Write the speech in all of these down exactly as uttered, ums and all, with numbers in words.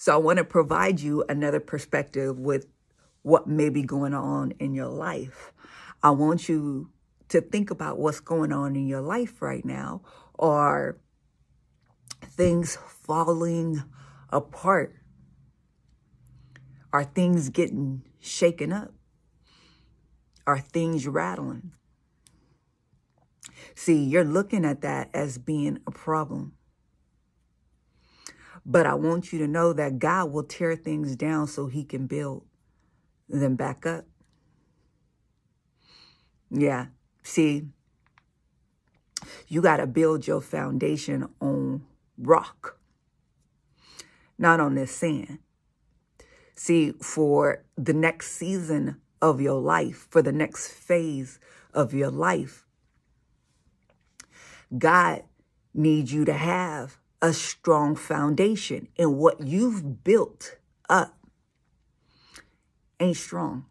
So I want to provide you another perspective with what may be going on in your life. I want you to think about what's going on in your life right now. Are things falling apart? Are things getting shaken up? Are things rattling? See, you're looking at that as being a problem. But I want you to know that God will tear things down so he can build them back up. Yeah, see, you got to build your foundation on rock, not on this sand. See, for the next season of your life, for the next phase of your life, God needs you to have a strong foundation, and what you've built up ain't strong.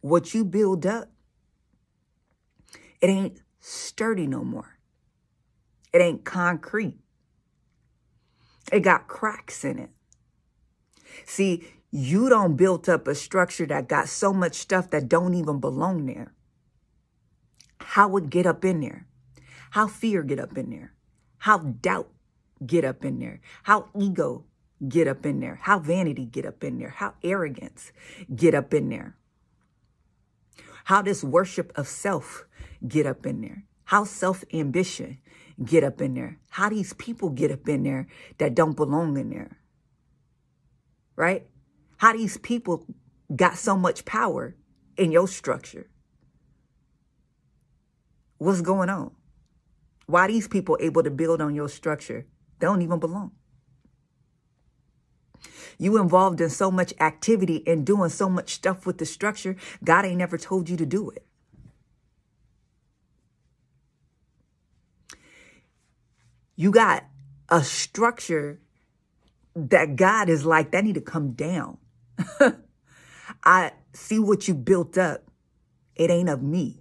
What you build up, it ain't sturdy no more. It ain't concrete. It got cracks in it. See, you don't build up a structure that got so much stuff that don't even belong there. How would get up in there? How fear get up in there? How doubt get up in there? How ego get up in there? How vanity get up in there? How arrogance get up in there? How this worship of self get up in there? How self-ambition get up in there? How these people get up in there that don't belong in there? Right? How these people got so much power in your structure? What's going on? Why these people able to build on your structure? They don't even belong. You involved in so much activity and doing so much stuff with the structure. God ain't never told you to do it. You got a structure that God is like, that need to come down. I see what you built up. It ain't of me.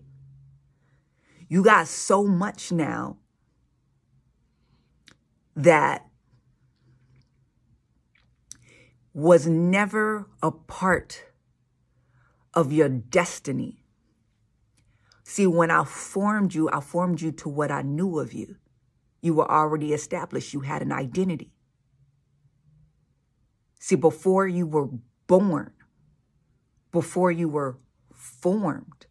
You got so much now that was never a part of your destiny. See, when I formed you, I formed you to what I knew of you. You were already established. You had an identity. See, before you were born, before you were formed,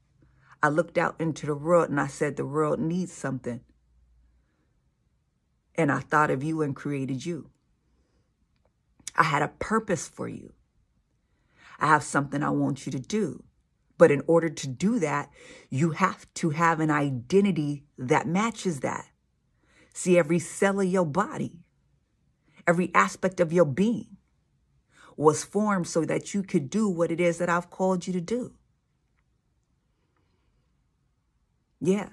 I looked out into the world and I said, the world needs something. And I thought of you and created you. I had a purpose for you. I have something I want you to do. But in order to do that, you have to have an identity that matches that. See, every cell of your body, every aspect of your being was formed so that you could do what it is that I've called you to do. Yeah,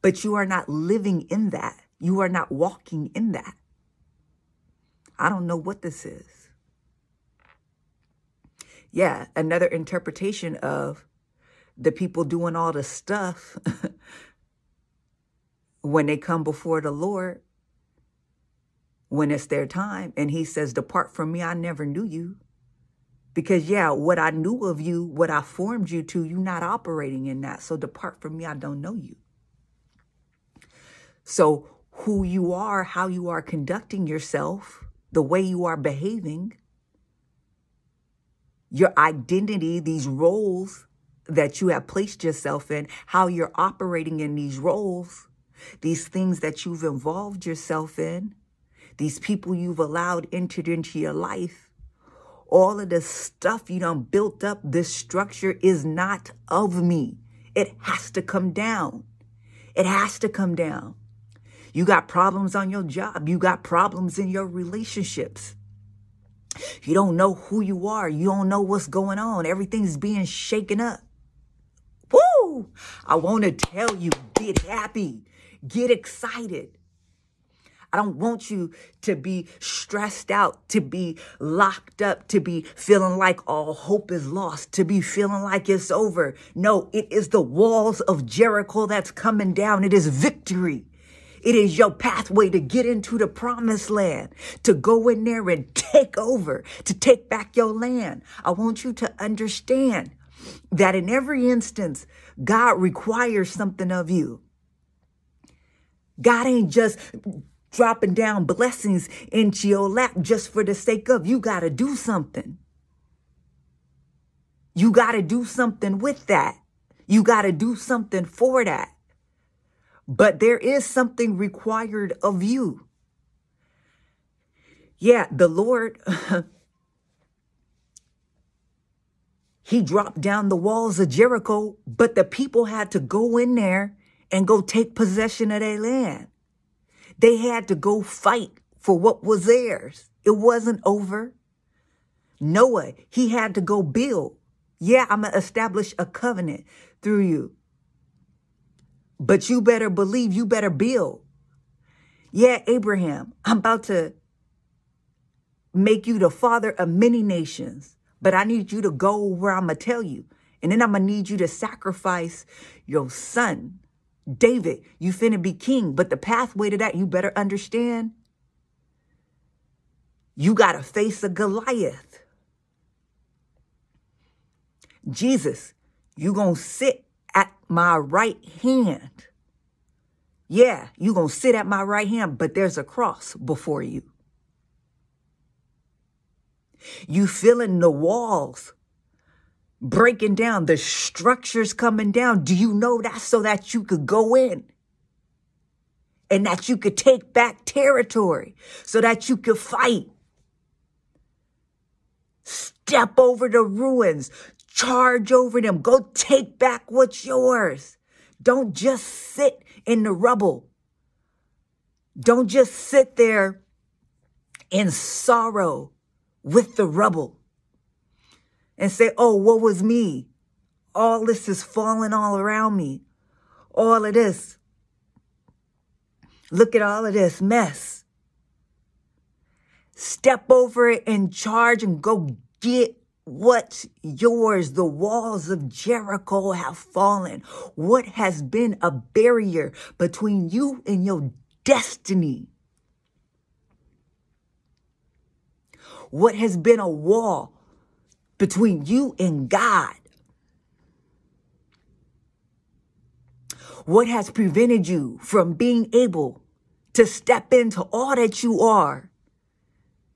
but you are not living in that. You are not walking in that. I don't know what this is. Yeah, another interpretation of the people doing all the stuff when they come before the Lord, when it's their time, and he says, depart from me, I never knew you. Because, yeah, what I knew of you, what I formed you to, you're not operating in that. So depart from me, I don't know you. So who you are, how you are conducting yourself, the way you are behaving, your identity, these roles that you have placed yourself in, how you're operating in these roles, these things that you've involved yourself in, these people you've allowed entered into your life, all of this stuff you done built up, this structure is not of me. It has to come down. It has to come down. You got problems on your job. You got problems in your relationships. You don't know who you are. You don't know what's going on. Everything's being shaken up. Woo! I want to tell you, get happy. Get excited. I don't want you to be stressed out, to be locked up, to be feeling like all hope is lost, to be feeling like it's over. No, it is the walls of Jericho that's coming down. It is victory. It is your pathway to get into the promised land, to go in there and take over, to take back your land. I want you to understand that in every instance, God requires something of you. God ain't just dropping down blessings into your lap just for the sake of. You got to do something. You got to do something with that. You got to do something for that. But there is something required of you. Yeah, the Lord, he dropped down the walls of Jericho, but the people had to go in there and go take possession of their land. They had to go fight for what was theirs. It wasn't over. Noah, he had to go build. Yeah, I'm going to establish a covenant through you. But you better believe, you better build. Yeah, Abraham, I'm about to make you the father of many nations, but I need you to go where I'm going to tell you. And then I'm going to need you to sacrifice your son, David. You finna be king, but the pathway to that, you better understand. You got to face a Goliath. Jesus, you going to sit at my right hand. Yeah, you going to sit at my right hand, but there's a cross before you. You feeling the walls breaking down, the structures coming down. Do you know that so that you could go in and that you could take back territory, so that you could fight? Step over the ruins. Charge over them. Go take back what's yours. Don't just sit in the rubble. Don't just sit there in sorrow with the rubble and say, oh, what was me? All this is falling all around me. All of this. Look at all of this mess. Step over it and charge and go get what's yours. The walls of Jericho have fallen. What has been a barrier between you and your destiny? What has been a wall between you and God? What has prevented you from being able to step into all that you are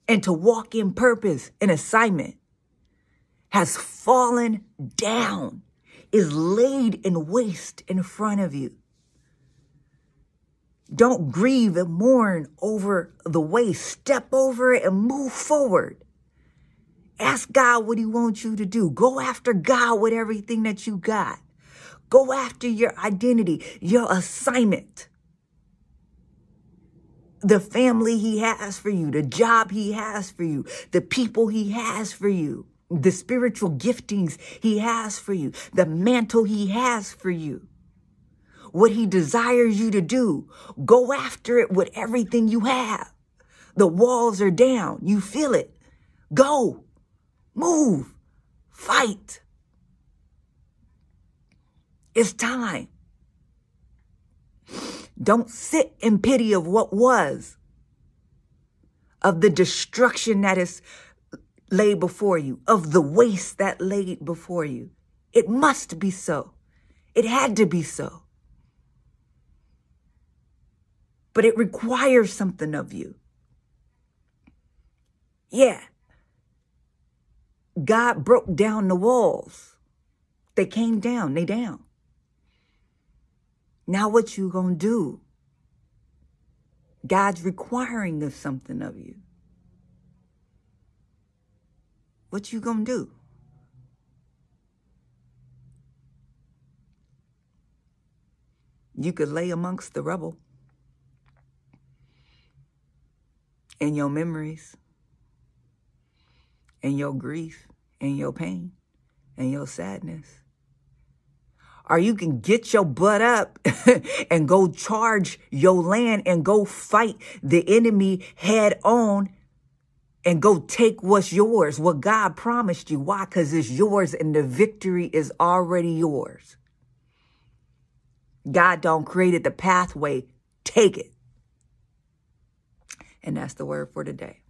and to walk in purpose and assignment? Has fallen down, is laid in waste in front of you. Don't grieve and mourn over the waste. Step over it and move forward. Ask God what he wants you to do. Go after God with everything that you got. Go after your identity, your assignment, the family he has for you, the job he has for you, the people he has for you, the spiritual giftings he has for you, the mantle he has for you, what he desires you to do. Go after it with everything you have. The walls are down. You feel it. Go, move, fight. It's time. Don't sit in pity of what was, of the destruction that is lay before you, of the waste that laid before you. It must be so. It had to be so. But it requires something of you. Yeah. God broke down the walls. They came down. They down. Now what you gonna do? God's requiring something of you. What you gonna do? You could lay amongst the rubble and your memories and your grief and your pain and your sadness. Or you can get your butt up and go charge your land and go fight the enemy head on. And go take what's yours, what God promised you. Why? Because it's yours and the victory is already yours. God don't created the pathway. Take it. And that's the word for today.